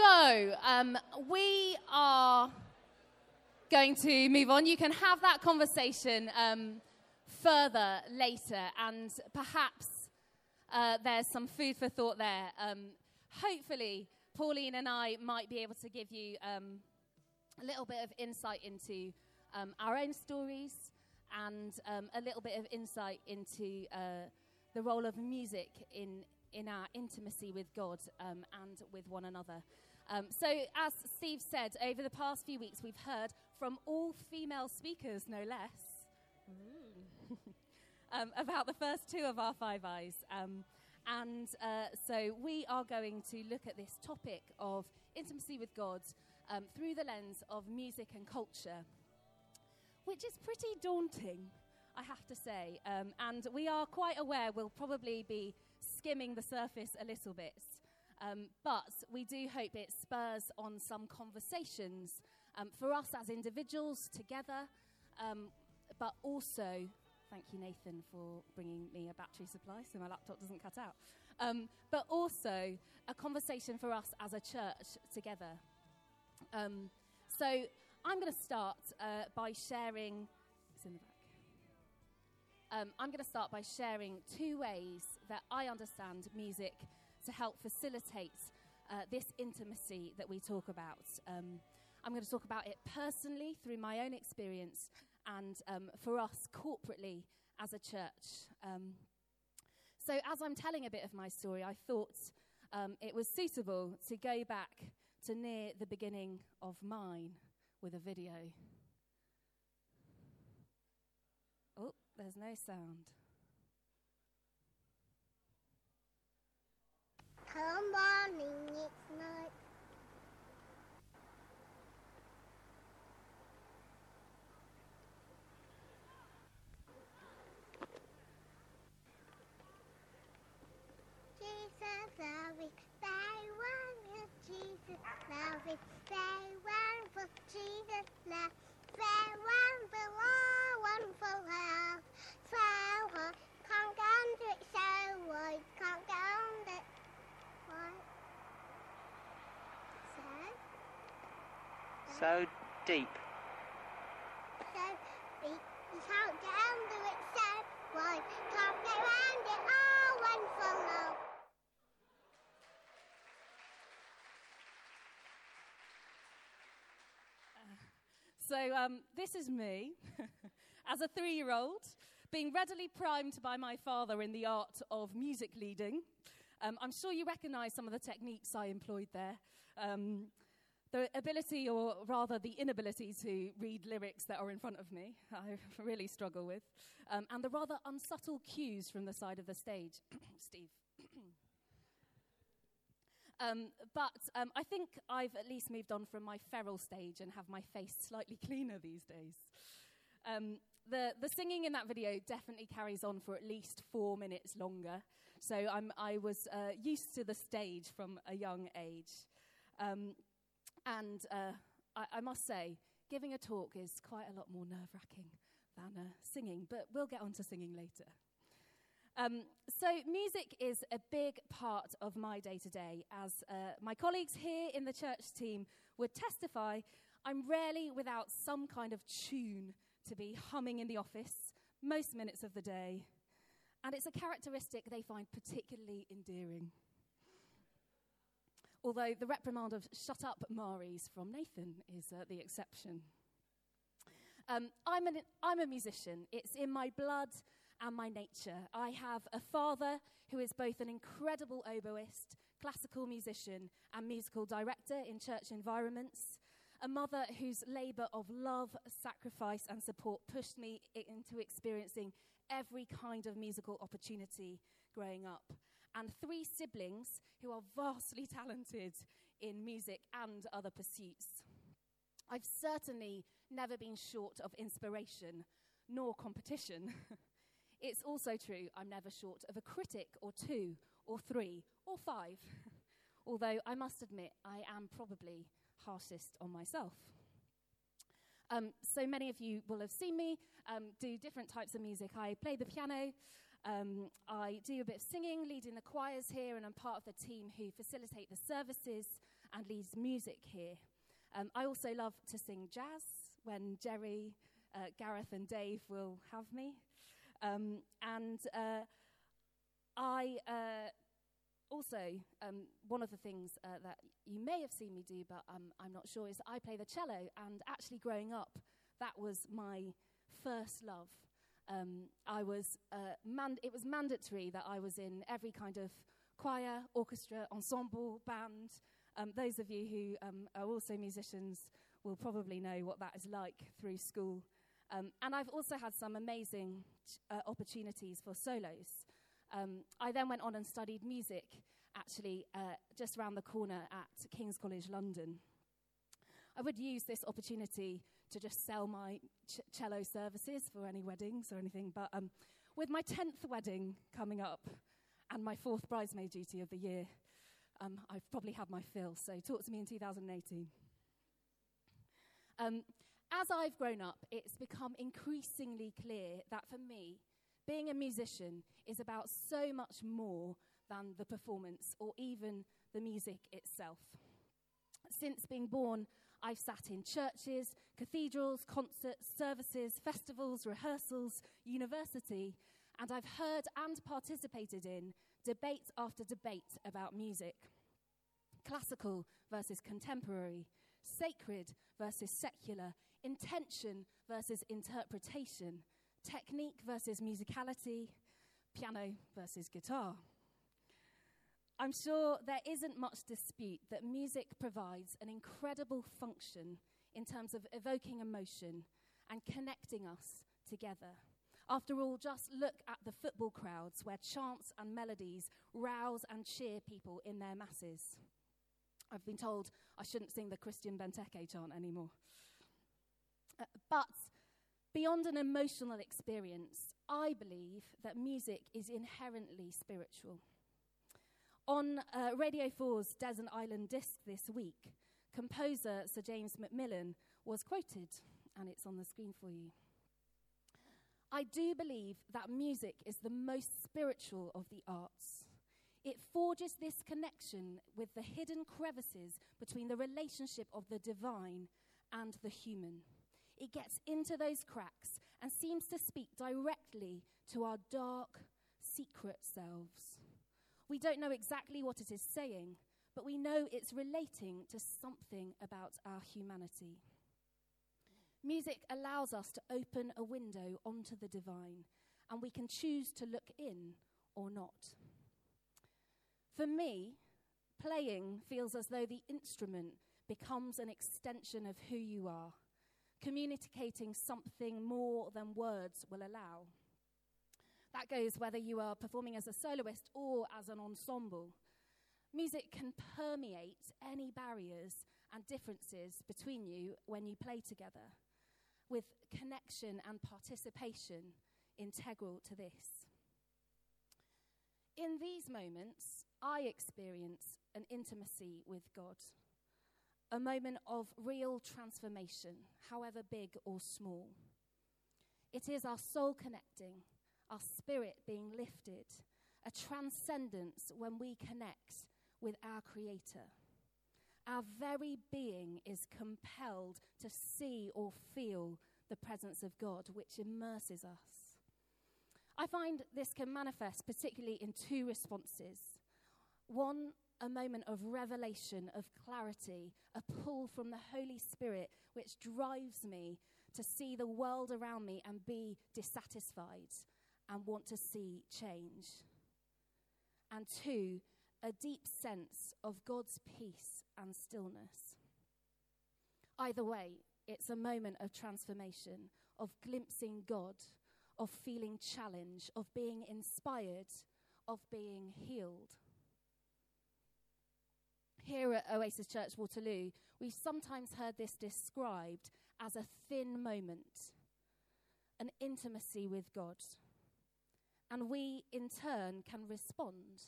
So, we are going to move on. You can have that conversation further later, and perhaps there's some food for thought there. Hopefully, Pauline and I might be able to give you a little bit of insight into our own stories and a little bit of insight into the role of music in our intimacy with God and with one another. So, as Steve said, over the past few weeks, we've heard from all female speakers, no less, about the first two of our Five Eyes. So we are going to look at this topic of intimacy with God through the lens of music and culture, which is pretty daunting, I have to say. And we are quite aware we'll probably be skimming the surface a little bit. But we do hope it spurs on some conversations for us as individuals together, but also, thank you, Nathan, for bringing me a battery supply so my laptop doesn't cut out, but also a conversation for us as a church together. So I'm going to start by sharing, it's in the back. I'm going to start by sharing two ways that I understand music to help facilitate this intimacy that we talk about. I'm going to talk about it personally through my own experience and for us corporately as a church. So as I'm telling a bit of my story, I thought it was suitable to go back to near the beginning of mine with a video. Oh, there's no sound. Come morning, it's night. Jesus love it, they want Jesus love it, they want for Jesus love, they want for love, one for love, so hard, can't go to it, so wide, can't go to it. So deep. So deep. You can't get under it, so wide. Can't go round it, all one for love. So this is me, as a 3-year-old, being readily primed by my father in the art of music leading. I'm sure you recognise some of the techniques I employed there. The ability, or rather the inability, to read lyrics that are in front of me, I really struggle with. And the rather unsubtle cues from the side of the stage. Steve. But I think I've at least moved on from my feral stage and have my face slightly cleaner these days. The singing in that video definitely carries on for at least 4 minutes longer. So I was used to the stage from a young age. I must say, giving a talk is quite a lot more nerve-wracking than singing, but we'll get on to singing later. So music is a big part of my day-to-day. As my colleagues here in the church team would testify, I'm rarely without some kind of tune to be humming in the office most minutes of the day. And it's a characteristic they find particularly endearing. Although the reprimand of "Shut up, Maries" from Nathan is the exception. I'm a musician. It's in my blood and my nature. I have a father who is both an incredible oboist, classical musician, and musical director in church environments, a mother whose labour of love, sacrifice, and support pushed me into experiencing every kind of musical opportunity growing up, and 3 siblings who are vastly talented in music and other pursuits. I've certainly never been short of inspiration, nor competition. It's also true I'm never short of a critic, or 2, or 3, or 5, although I must admit I am probably harshest on myself. So many of you will have seen me do different types of music. I play the piano, I do a bit of singing, leading the choirs here, and I'm part of the team who facilitate the services and leads music here. I also love to sing jazz when Jerry, Gareth and Dave will have me. One of the things that you may have seen me do, but I'm not sure, is I play the cello. And actually growing up, that was my first love. It was mandatory that I was in every kind of choir, orchestra, ensemble, band. Those of you who are also musicians will probably know what that is like through school. And I've also had some amazing opportunities for solos. I then went on and studied music, actually, just around the corner at King's College London. I would use this opportunity to just sell my cello services for any weddings or anything, but with my 10th wedding coming up and my 4th bridesmaid duty of the year, I've probably had my fill, so talk to me in 2018. As I've grown up, it's become increasingly clear that for me, being a musician is about so much more than the performance or even the music itself. Since being born, I've sat in churches, cathedrals, concerts, services, festivals, rehearsals, university, and I've heard and participated in debate after debate about music. Classical versus contemporary, sacred versus secular, intention versus interpretation, technique versus musicality, piano versus guitar. I'm sure there isn't much dispute that music provides an incredible function in terms of evoking emotion and connecting us together. After all, just look at the football crowds where chants and melodies rouse and cheer people in their masses. I've been told I shouldn't sing the Christian Benteke chant anymore. But beyond an emotional experience, I believe that music is inherently spiritual. On Radio 4's Desert Island Discs this week, composer Sir James MacMillan was quoted, and it's on the screen for you. I do believe that music is the most spiritual of the arts. It forges this connection with the hidden crevices between the relationship of the divine and the human. It gets into those cracks and seems to speak directly to our dark, secret selves. We don't know exactly what it is saying, but we know it's relating to something about our humanity. Music allows us to open a window onto the divine, and we can choose to look in or not. For me, playing feels as though the instrument becomes an extension of who you are, communicating something more than words will allow. That goes whether you are performing as a soloist or as an ensemble. Music can permeate any barriers and differences between you when you play together, with connection and participation integral to this. In these moments, I experience an intimacy with God, a moment of real transformation, however big or small. It is our soul connecting, our spirit being lifted, a transcendence when we connect with our Creator. Our very being is compelled to see or feel the presence of God, which immerses us. I find this can manifest particularly in two responses. One, a moment of revelation, of clarity, a pull from the Holy Spirit which drives me to see the world around me and be dissatisfied and want to see change. And two, a deep sense of God's peace and stillness. Either way, it's a moment of transformation, of glimpsing God, of feeling challenge, of being inspired, of being healed. Here at Oasis Church Waterloo, we've sometimes heard this described as a thin moment, an intimacy with God. And we, in turn, can respond,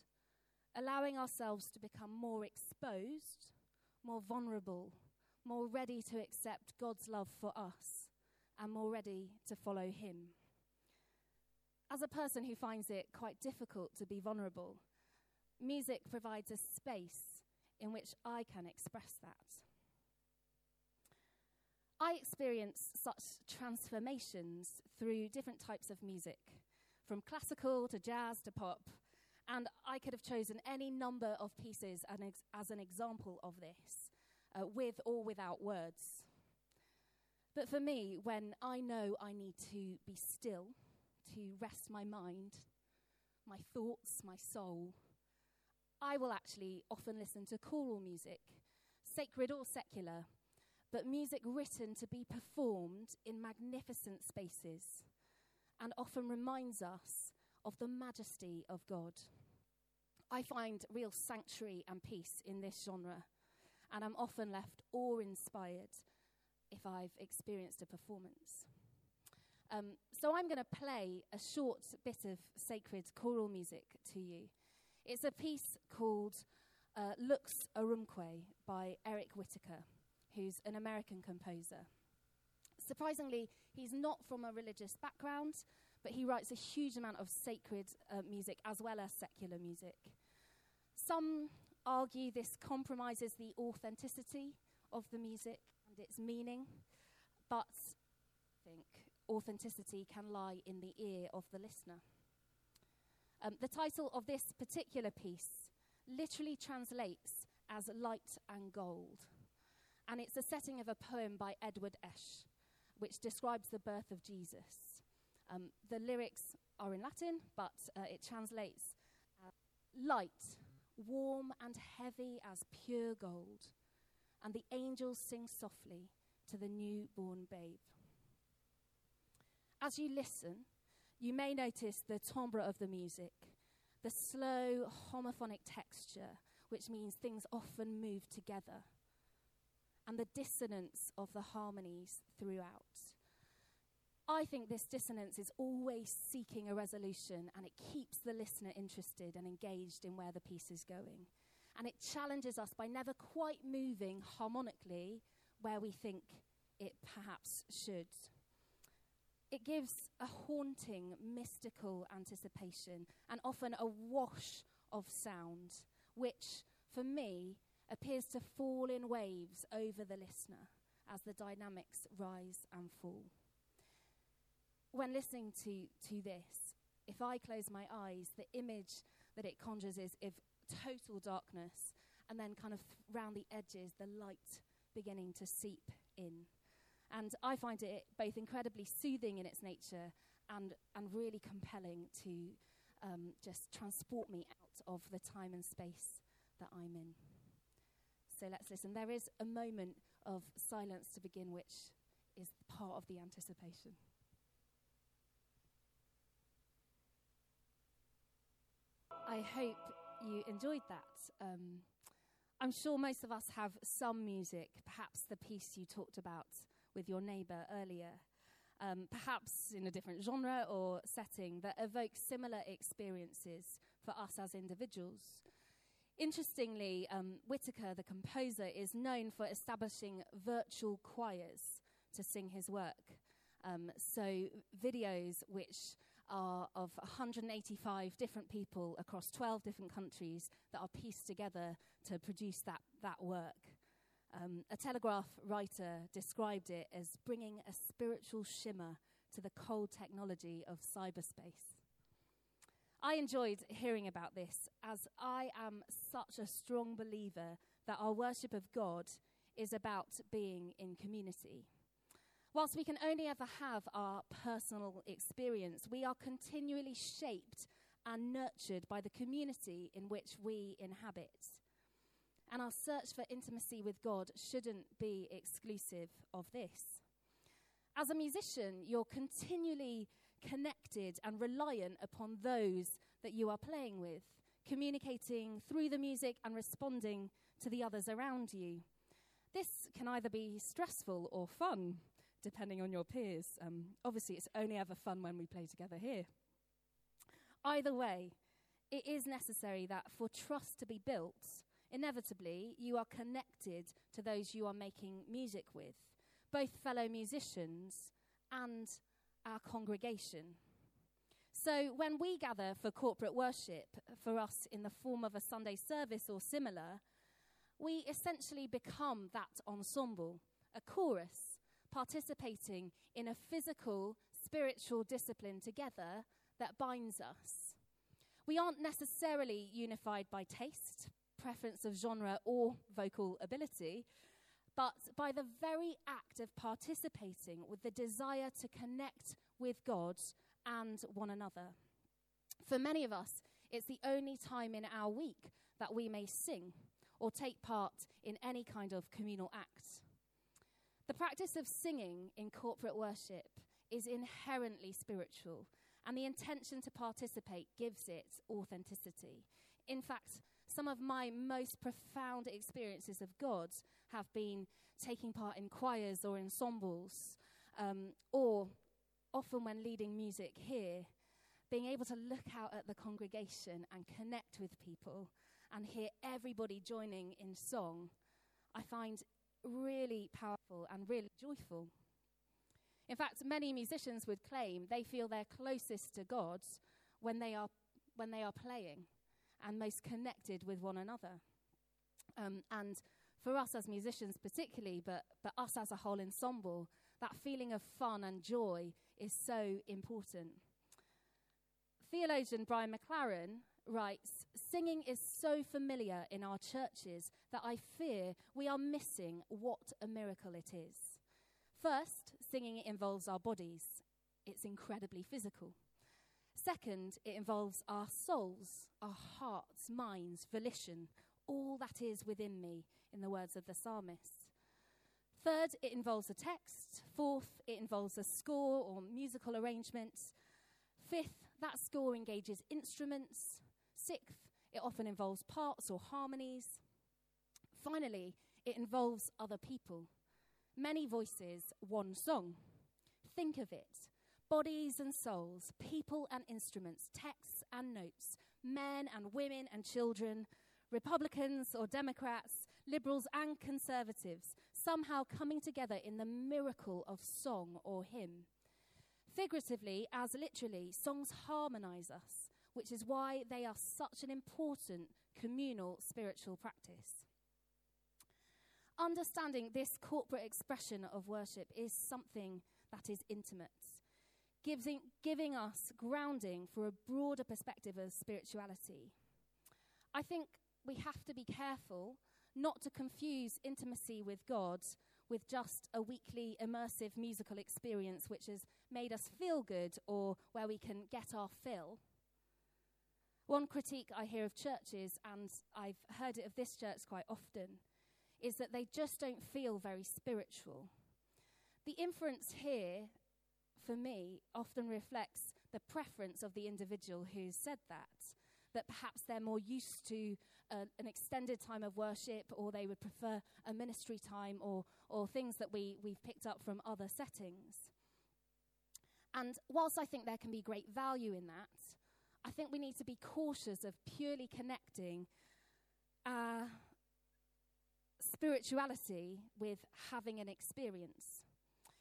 allowing ourselves to become more exposed, more vulnerable, more ready to accept God's love for us, and more ready to follow Him. As a person who finds it quite difficult to be vulnerable, music provides a space in which I can express that. I experience such transformations through different types of music, from classical to jazz to pop, and I could have chosen any number of pieces as an example of this, with or without words. But for me, when I know I need to be still, to rest my mind, my thoughts, my soul, I will actually often listen to choral music, sacred or secular, but music written to be performed in magnificent spaces and often reminds us of the majesty of God. I find real sanctuary and peace in this genre, and I'm often left awe-inspired if I've experienced a performance. So I'm going to play a short bit of sacred choral music to you. It's a piece called Lux Arumque by Eric Whitaker, who's an American composer. Surprisingly, he's not from a religious background, but he writes a huge amount of sacred music as well as secular music. Some argue this compromises the authenticity of the music and its meaning, but I think authenticity can lie in the ear of the listener. The title of this particular piece literally translates as Light and Gold, and it's a setting of a poem by Edward Esch, which describes the birth of Jesus. The lyrics are in Latin, but it translates as light, warm and heavy as pure gold, and the angels sing softly to the newborn babe. As you listen, you may notice the timbre of the music, the slow homophonic texture, which means things often move together, and the dissonance of the harmonies throughout. I think this dissonance is always seeking a resolution, and it keeps the listener interested and engaged in where the piece is going. And it challenges us by never quite moving harmonically where we think it perhaps should. It gives a haunting, mystical anticipation, and often a wash of sound, which, for me, appears to fall in waves over the listener as the dynamics rise and fall. When listening to this, if I close my eyes, the image that it conjures is of total darkness, and then kind of round the edges, the light beginning to seep in. And I find it both incredibly soothing in its nature and really compelling to just transport me out of the time and space that I'm in. So let's listen. There is a moment of silence to begin, which is part of the anticipation. I hope you enjoyed that. I'm sure most of us have some music, perhaps the piece you talked about with your neighbour earlier, perhaps in a different genre or setting, that evokes similar experiences for us as individuals. Interestingly, Whitaker, the composer, is known for establishing virtual choirs to sing his work. So videos which are of 185 different people across 12 different countries that are pieced together to produce that work. A Telegraph writer described it as bringing a spiritual shimmer to the cold technology of cyberspace. I enjoyed hearing about this, as I am such a strong believer that our worship of God is about being in community. Whilst we can only ever have our personal experience, we are continually shaped and nurtured by the community in which we inhabit. And our search for intimacy with God shouldn't be exclusive of this. As a musician, you're continually connected and reliant upon those that you are playing with, communicating through the music and responding to the others around you. This can either be stressful or fun, depending on your peers. Obviously, it's only ever fun when we play together here. Either way, it is necessary that for trust to be built, inevitably, you are connected to those you are making music with, both fellow musicians and our congregation. So when we gather for corporate worship, for us in the form of a Sunday service or similar, we essentially become that ensemble, a chorus, participating in a physical, spiritual discipline together that binds us. We aren't necessarily unified by taste, preference of genre, or vocal ability, but by the very act of participating with the desire to connect with God and one another. For many of us, it's the only time in our week that we may sing or take part in any kind of communal act. The practice of singing in corporate worship is inherently spiritual, and the intention to participate gives it authenticity. In fact, some of my most profound experiences of God have been taking part in choirs or ensembles, or often when leading music here, being able to look out at the congregation and connect with people and hear everybody joining in song, I find really powerful and really joyful. In fact, many musicians would claim they feel they're closest to God when they are playing and most connected with one another. And for us as musicians particularly, but us as a whole ensemble, that feeling of fun and joy is so important. Theologian Brian McLaren writes, "Singing is so familiar in our churches that I fear we are missing what a miracle it is. First, singing involves our bodies. It's incredibly physical. Second, it involves our souls, our hearts, minds, volition, all that is within me," in the words of the psalmist. Third, it involves a text. Fourth, it involves a score or musical arrangement. Fifth, that score engages instruments. Sixth, it often involves parts or harmonies. Finally, it involves other people. Many voices, one song. Think of it. Bodies and souls, people and instruments, texts and notes, men and women and children, Republicans or Democrats, liberals and conservatives, somehow coming together in the miracle of song or hymn. Figuratively, as literally, songs harmonize us, which is why they are such an important communal spiritual practice. Understanding this corporate expression of worship is something that is intimate, giving us grounding for a broader perspective of spirituality. I think we have to be careful not to confuse intimacy with God with just a weekly immersive musical experience which has made us feel good or where we can get our fill. One critique I hear of churches, and I've heard it of this church quite often, is that they just don't feel very spiritual. The inference here, for me, often reflects the preference of the individual who said that perhaps they're more used to an extended time of worship, or they would prefer a ministry time, or things that we've picked up from other settings. And whilst I think there can be great value in that, I think we need to be cautious of purely connecting spirituality with having an experience.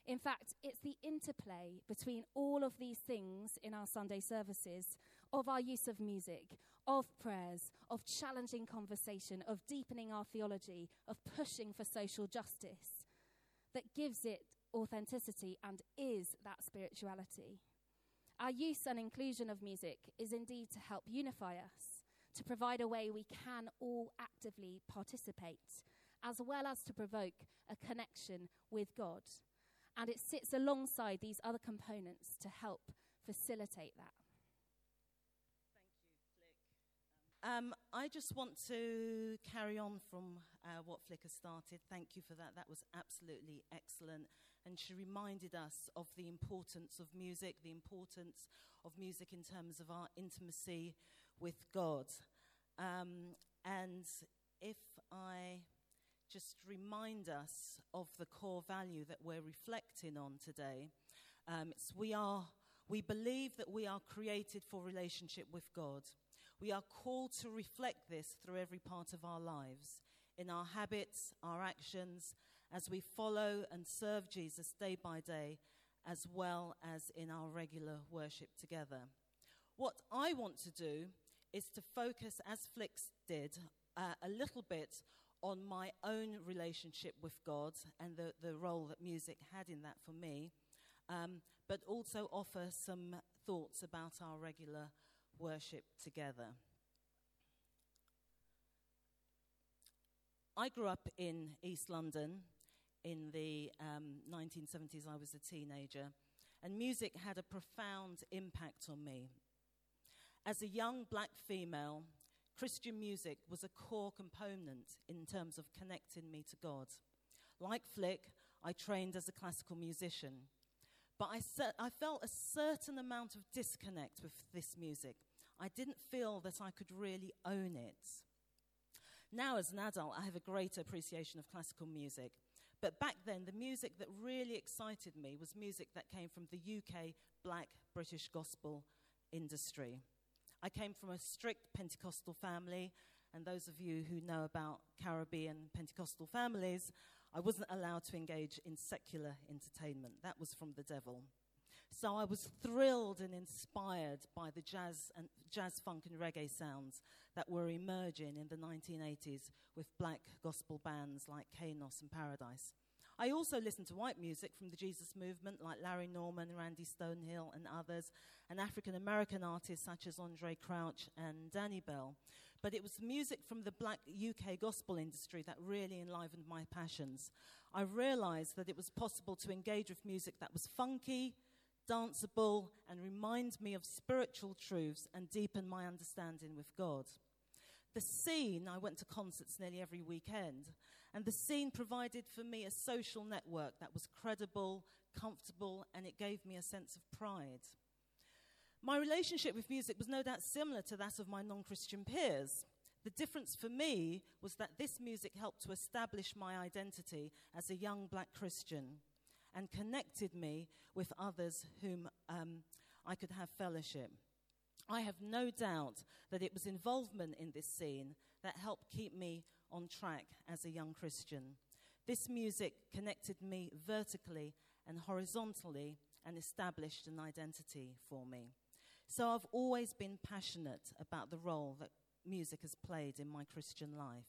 In fact, it's the interplay between all of these things in our Sunday services, of our use of music, of prayers, of challenging conversation, of deepening our theology, of pushing for social justice, that gives it authenticity and is that spirituality. Our use and inclusion of music is indeed to help unify us, to provide a way we can all actively participate, as well as to provoke a connection with God. And it sits alongside these other components to help facilitate that. I just want to carry on from what Flick has started. Thank you for that. That was absolutely excellent. And she reminded us of the importance of music, in terms of our intimacy with God. And if I just remind us of the core value that we're reflecting on today, we believe that we are created for relationship with God. We are called to reflect this through every part of our lives, in our habits, our actions, as we follow and serve Jesus day by day, as well as in our regular worship together. What I want to do is to focus, as Flick did, a little bit on my own relationship with God and the role that music had in that for me, but also offer some thoughts about our regular worship together. I grew up in East London in the 1970s. I was a teenager, and music had a profound impact on me. As a young black female, Christian music was a core component in terms of connecting me to God. Like Flick, I trained as a classical musician, but I felt a certain amount of disconnect with this music. I didn't feel that I could really own it. Now, as an adult, I have a greater appreciation of classical music. But back then, the music that really excited me was music that came from the UK black British gospel industry. I came from a strict Pentecostal family, and those of you who know about Caribbean Pentecostal families, I wasn't allowed to engage in secular entertainment. That was from the devil. So I was thrilled and inspired by the jazz, funk and reggae sounds that were emerging in the 1980s with black gospel bands like Kenos and Paradise. I also listened to white music from the Jesus movement like Larry Norman, Randy Stonehill and others, and African-American artists such as Andre Crouch and Danniebelle Bell. But it was music from the black UK gospel industry that really enlivened my passions. I realised that it was possible to engage with music that was funky, danceable and remind me of spiritual truths and deepen my understanding with God. The scene, I went to concerts nearly every weekend, and the scene provided for me a social network that was credible, comfortable, and it gave me a sense of pride. My relationship with music was no doubt similar to that of my non-Christian peers. The difference for me was that this music helped to establish my identity as a young black Christian and connected me with others whom I could have fellowship. I have no doubt that it was involvement in this scene that helped keep me on track as a young Christian. This music connected me vertically and horizontally and established an identity for me. So I've always been passionate about the role that music has played in my Christian life.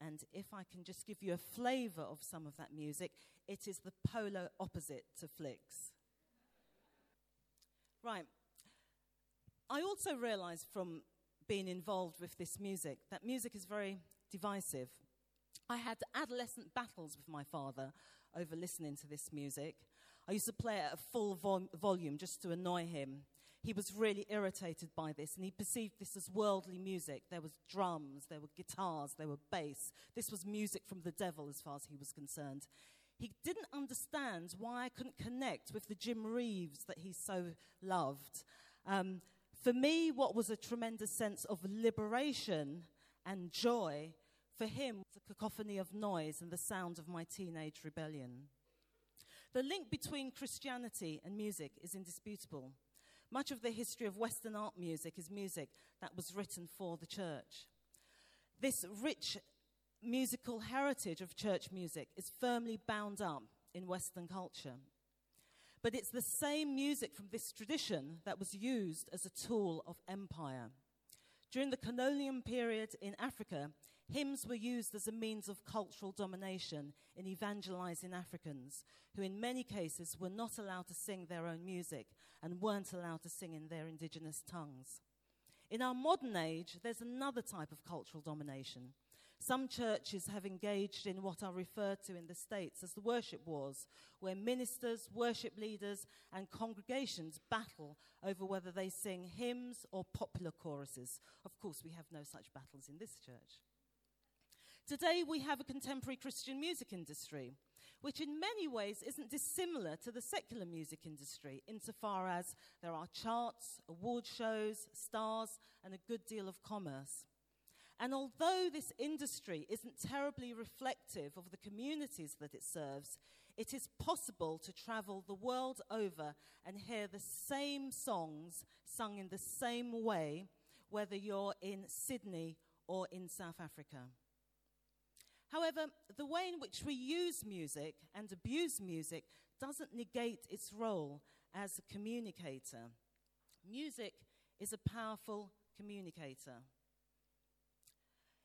And if I can just give you a flavour of some of that music, it is the polar opposite to Flick's. Right. I also realised from being involved with this music that music is very divisive. I had adolescent battles with my father over listening to this music. I used to play it at a full volume just to annoy him. He was really irritated by this, and he perceived this as worldly music. There was drums, there were guitars, there were bass. This was music from the devil as far as he was concerned. He didn't understand why I couldn't connect with the Jim Reeves that he so loved. For me, what was a tremendous sense of liberation and joy, for him was a cacophony of noise and the sound of my teenage rebellion. The link between Christianity and music is indisputable. Much of the history of Western art music is music that was written for the church. This rich musical heritage of church music is firmly bound up in Western culture. But it's the same music from this tradition that was used as a tool of empire. During the colonial period in Africa, hymns were used as a means of cultural domination in evangelizing Africans, who in many cases were not allowed to sing their own music and weren't allowed to sing in their indigenous tongues. In our modern age, there's another type of cultural domination. Some churches have engaged in what are referred to in the States as the worship wars, where ministers, worship leaders, and congregations battle over whether they sing hymns or popular choruses. Of course, we have no such battles in this church. Today, we have a contemporary Christian music industry, which in many ways isn't dissimilar to the secular music industry, insofar as there are charts, award shows, stars, and a good deal of commerce. And although this industry isn't terribly reflective of the communities that it serves, it is possible to travel the world over and hear the same songs sung in the same way, whether you're in Sydney or in South Africa. However, the way in which we use music and abuse music doesn't negate its role as a communicator. Music is a powerful communicator.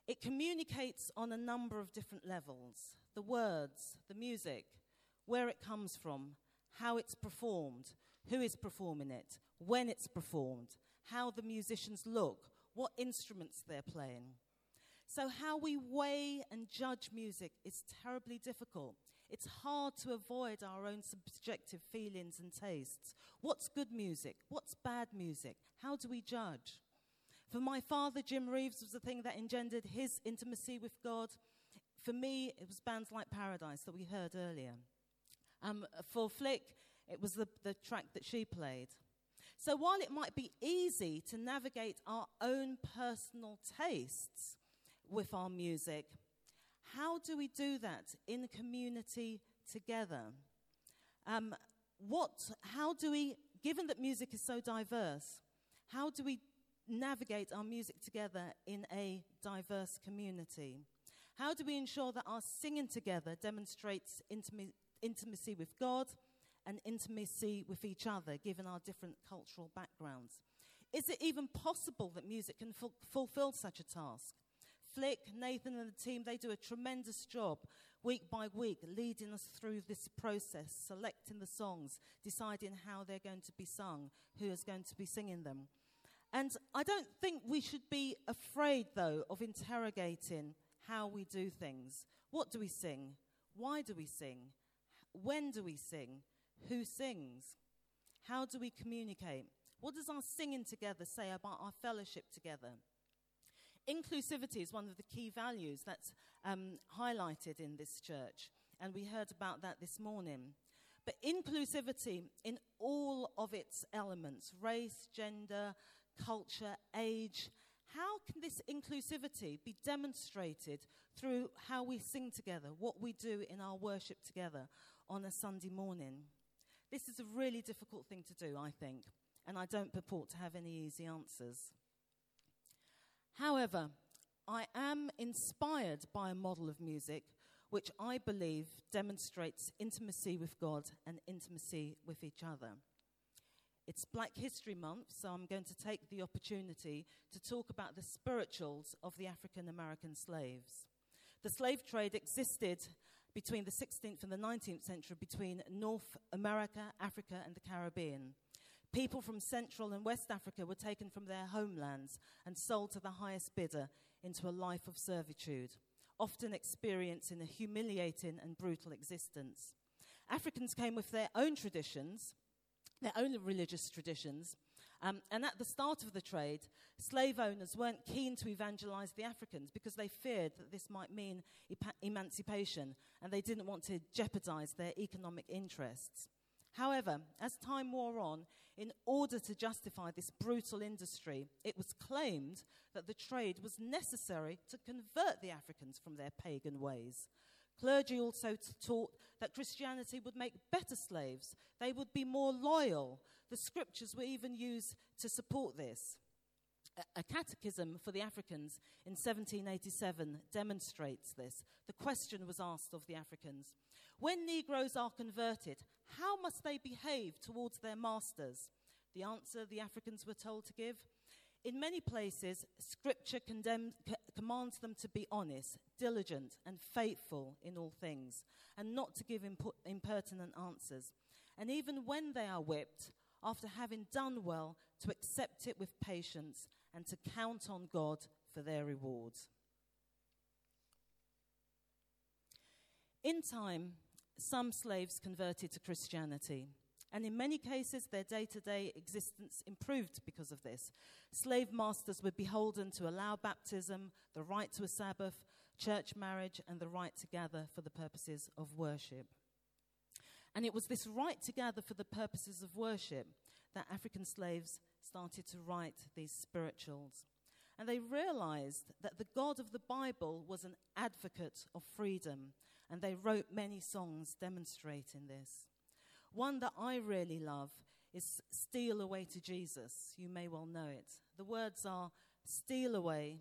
It communicates on a number of different levels: the words, the music, where it comes from, how it's performed, who is performing it, when it's performed, how the musicians look, what instruments they're playing. So how we weigh and judge music is terribly difficult. It's hard to avoid our own subjective feelings and tastes. What's good music? What's bad music? How do we judge? For my father, Jim Reeves was the thing that engendered his intimacy with God. For me, it was bands like Paradise that we heard earlier. For Flick, it was the track that she played. So while it might be easy to navigate our own personal tastes with our music, how do we do that in the community together? How do we, given that music is so diverse, how do we navigate our music together in a diverse community? How do we ensure that our singing together demonstrates intimacy with God and intimacy with each other, given our different cultural backgrounds? Is it even possible that music can fulfill such a task? Flick, Nathan and the team, they do a tremendous job week by week leading us through this process, selecting the songs, deciding how they're going to be sung, who is going to be singing them. And I don't think we should be afraid, though, of interrogating how we do things. What do we sing? Why do we sing? When do we sing? Who sings? How do we communicate? What does our singing together say about our fellowship together? Inclusivity is one of the key values that's highlighted in this church, and we heard about that this morning. But inclusivity in all of its elements, race, gender, culture, age, how can this inclusivity be demonstrated through how we sing together, what we do in our worship together on a Sunday morning? This is a really difficult thing to do, I think, and I don't purport to have any easy answers. However, I am inspired by a model of music which I believe demonstrates intimacy with God and intimacy with each other. It's Black History Month, so I'm going to take the opportunity to talk about the spirituals of the African American slaves. The slave trade existed between the 16th and the 19th century between North America, Africa, and the Caribbean. People from Central and West Africa were taken from their homelands and sold to the highest bidder into a life of servitude, often experiencing a humiliating and brutal existence. Africans came with their own traditions, their own religious traditions, and at the start of the trade, slave owners weren't keen to evangelize the Africans because they feared that this might mean emancipation, and they didn't want to jeopardize their economic interests. However, as time wore on, in order to justify this brutal industry, it was claimed that the trade was necessary to convert the Africans from their pagan ways. Clergy also taught that Christianity would make better slaves. They would be more loyal. The scriptures were even used to support this. A catechism for the Africans in 1787 demonstrates this. The question was asked of the Africans: when Negroes are converted, how must they behave towards their masters? The answer the Africans were told to give: in many places, Scripture commands them to be honest, diligent, and faithful in all things, and not to give impertinent answers. And even when they are whipped, after having done well, to accept it with patience and to count on God for their reward. In time, some slaves converted to Christianity, and in many cases, their day-to-day existence improved because of this. Slave masters were beholden to allow baptism, the right to a Sabbath, church marriage, and the right to gather for the purposes of worship. And it was this right to gather for the purposes of worship that African slaves started to write these spirituals. And they realized that the God of the Bible was an advocate of freedom, and they wrote many songs demonstrating this. One that I really love is "Steal Away to Jesus." You may well know it. The words are, "Steal away,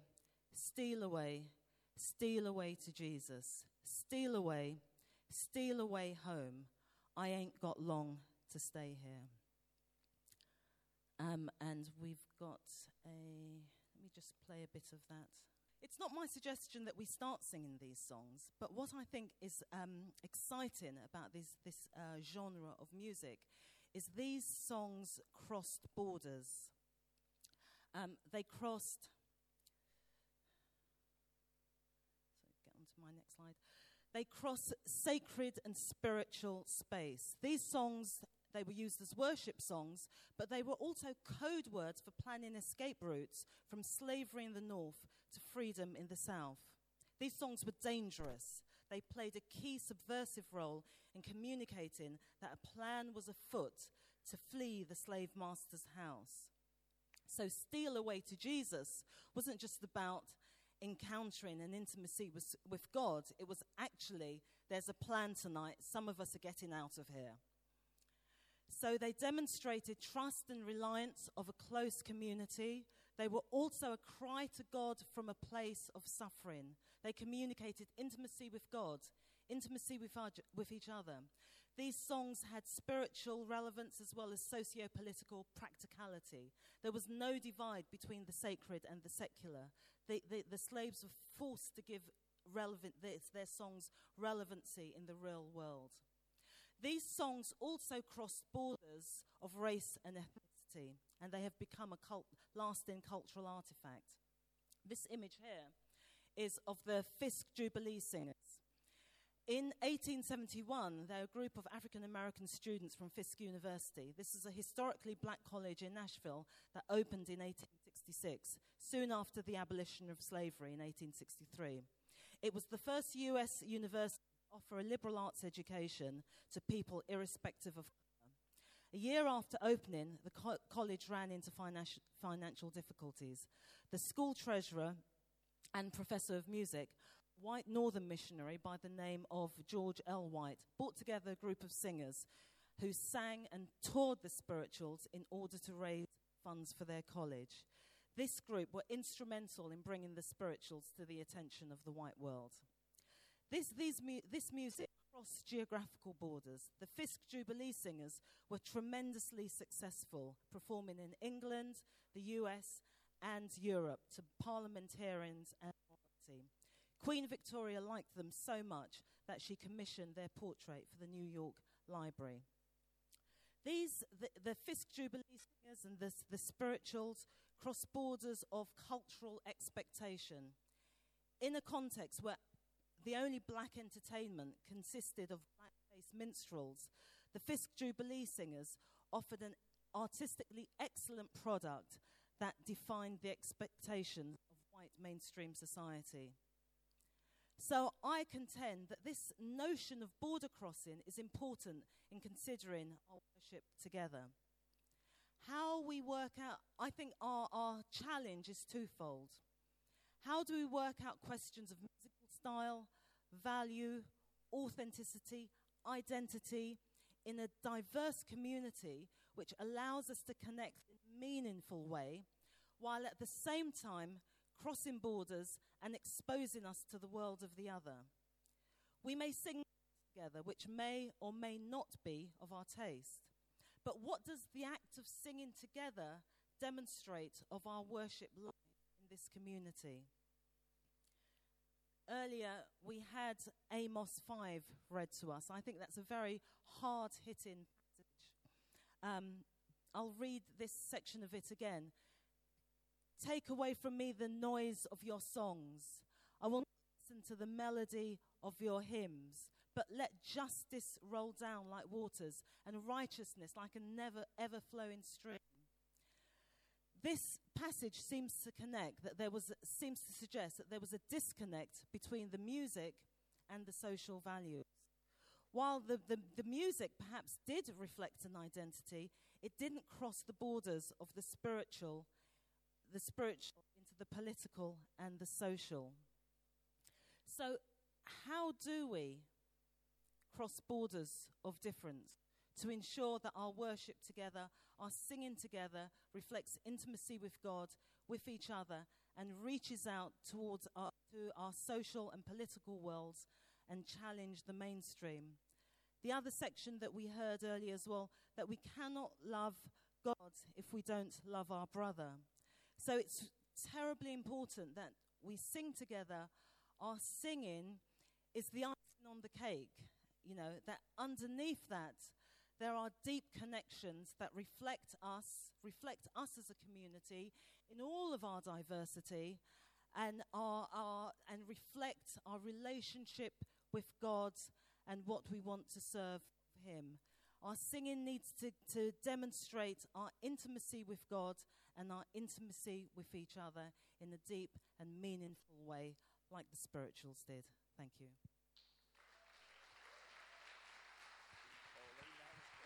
steal away, steal away to Jesus. Steal away, steal away home. I ain't got long to stay here." And we've got let me just play a bit of that. It's not my suggestion that we start singing these songs, but what I think is exciting about this genre of music is these songs crossed borders. They crossed... So get on to my next slide. They cross sacred and spiritual space. These songs, they were used as worship songs, but they were also code words for planning escape routes from slavery in the north to freedom in the south. These songs were dangerous. They played a key subversive role in communicating that a plan was afoot to flee the slave master's house. So Steal Away to Jesus wasn't just about encountering and intimacy with God. It was actually, there's a plan tonight. Some of us are getting out of here. So they demonstrated trust and reliance of a close community. They were also a cry to God from a place of suffering. They communicated intimacy with God, intimacy with each other. These songs had spiritual relevance as well as socio-political practicality. There was no divide between the sacred and the secular. The slaves were forced to give their songs relevancy in the real world. These songs also crossed borders of race and ethnicity, and they have become a lasting cultural artifact. This image here is of the Fisk Jubilee Singers. In 1871, they were a group of African-American students from Fisk University. This is a historically black college in Nashville that opened in 1866, soon after the abolition of slavery in 1863. It was the first U.S. university offer a liberal arts education to people irrespective of color. A year after opening, the college ran into financial difficulties. The school treasurer and professor of music, a white northern missionary by the name of George L. White, brought together a group of singers who sang and toured the spirituals in order to raise funds for their college. This group were instrumental in bringing the spirituals to the attention of the white world. This music crossed geographical borders. The Fisk Jubilee Singers were tremendously successful, performing in England, the US, and Europe to parliamentarians and royalty. Queen Victoria liked them so much that she commissioned their portrait for the New York Library. The Fisk Jubilee Singers and the spirituals cross borders of cultural expectation. In a context where the only black entertainment consisted of black-faced minstrels, the Fisk Jubilee Singers offered an artistically excellent product that defined the expectations of white mainstream society. So I contend that this notion of border crossing is important in considering our worship together. How we work out, I think our challenge is twofold. How do we work out questions of musical style, value, authenticity, identity in a diverse community which allows us to connect in a meaningful way, while at the same time crossing borders and exposing us to the world of the other? We may sing together, which may or may not be of our taste, but what does the act of singing together demonstrate of our worship life in this community? Earlier, we had Amos 5 read to us. I think that's a very hard-hitting passage. I'll read this section of it again. Take away from me the noise of your songs. I will not listen to the melody of your hymns, but let justice roll down like waters and righteousness like a never ever flowing stream. This passage seems to suggest that there was a disconnect between the music and the social values. While the music perhaps did reflect an identity, it didn't cross the borders of the spiritual into the political and the social. So how do we cross borders of difference to ensure that our worship together, our singing together, reflects intimacy with God, with each other, and reaches out towards to our social and political worlds and challenge the mainstream? The other section that we heard earlier as well, that we cannot love God if we don't love our brother. So it's terribly important that we sing together, our singing is the icing on the cake. You know, that underneath that, there are deep connections that reflect us as a community in all of our diversity, and and reflect our relationship with God and what we want to serve Him. Our singing needs to demonstrate our intimacy with God and our intimacy with each other in a deep and meaningful way, like the spirituals did. Thank you.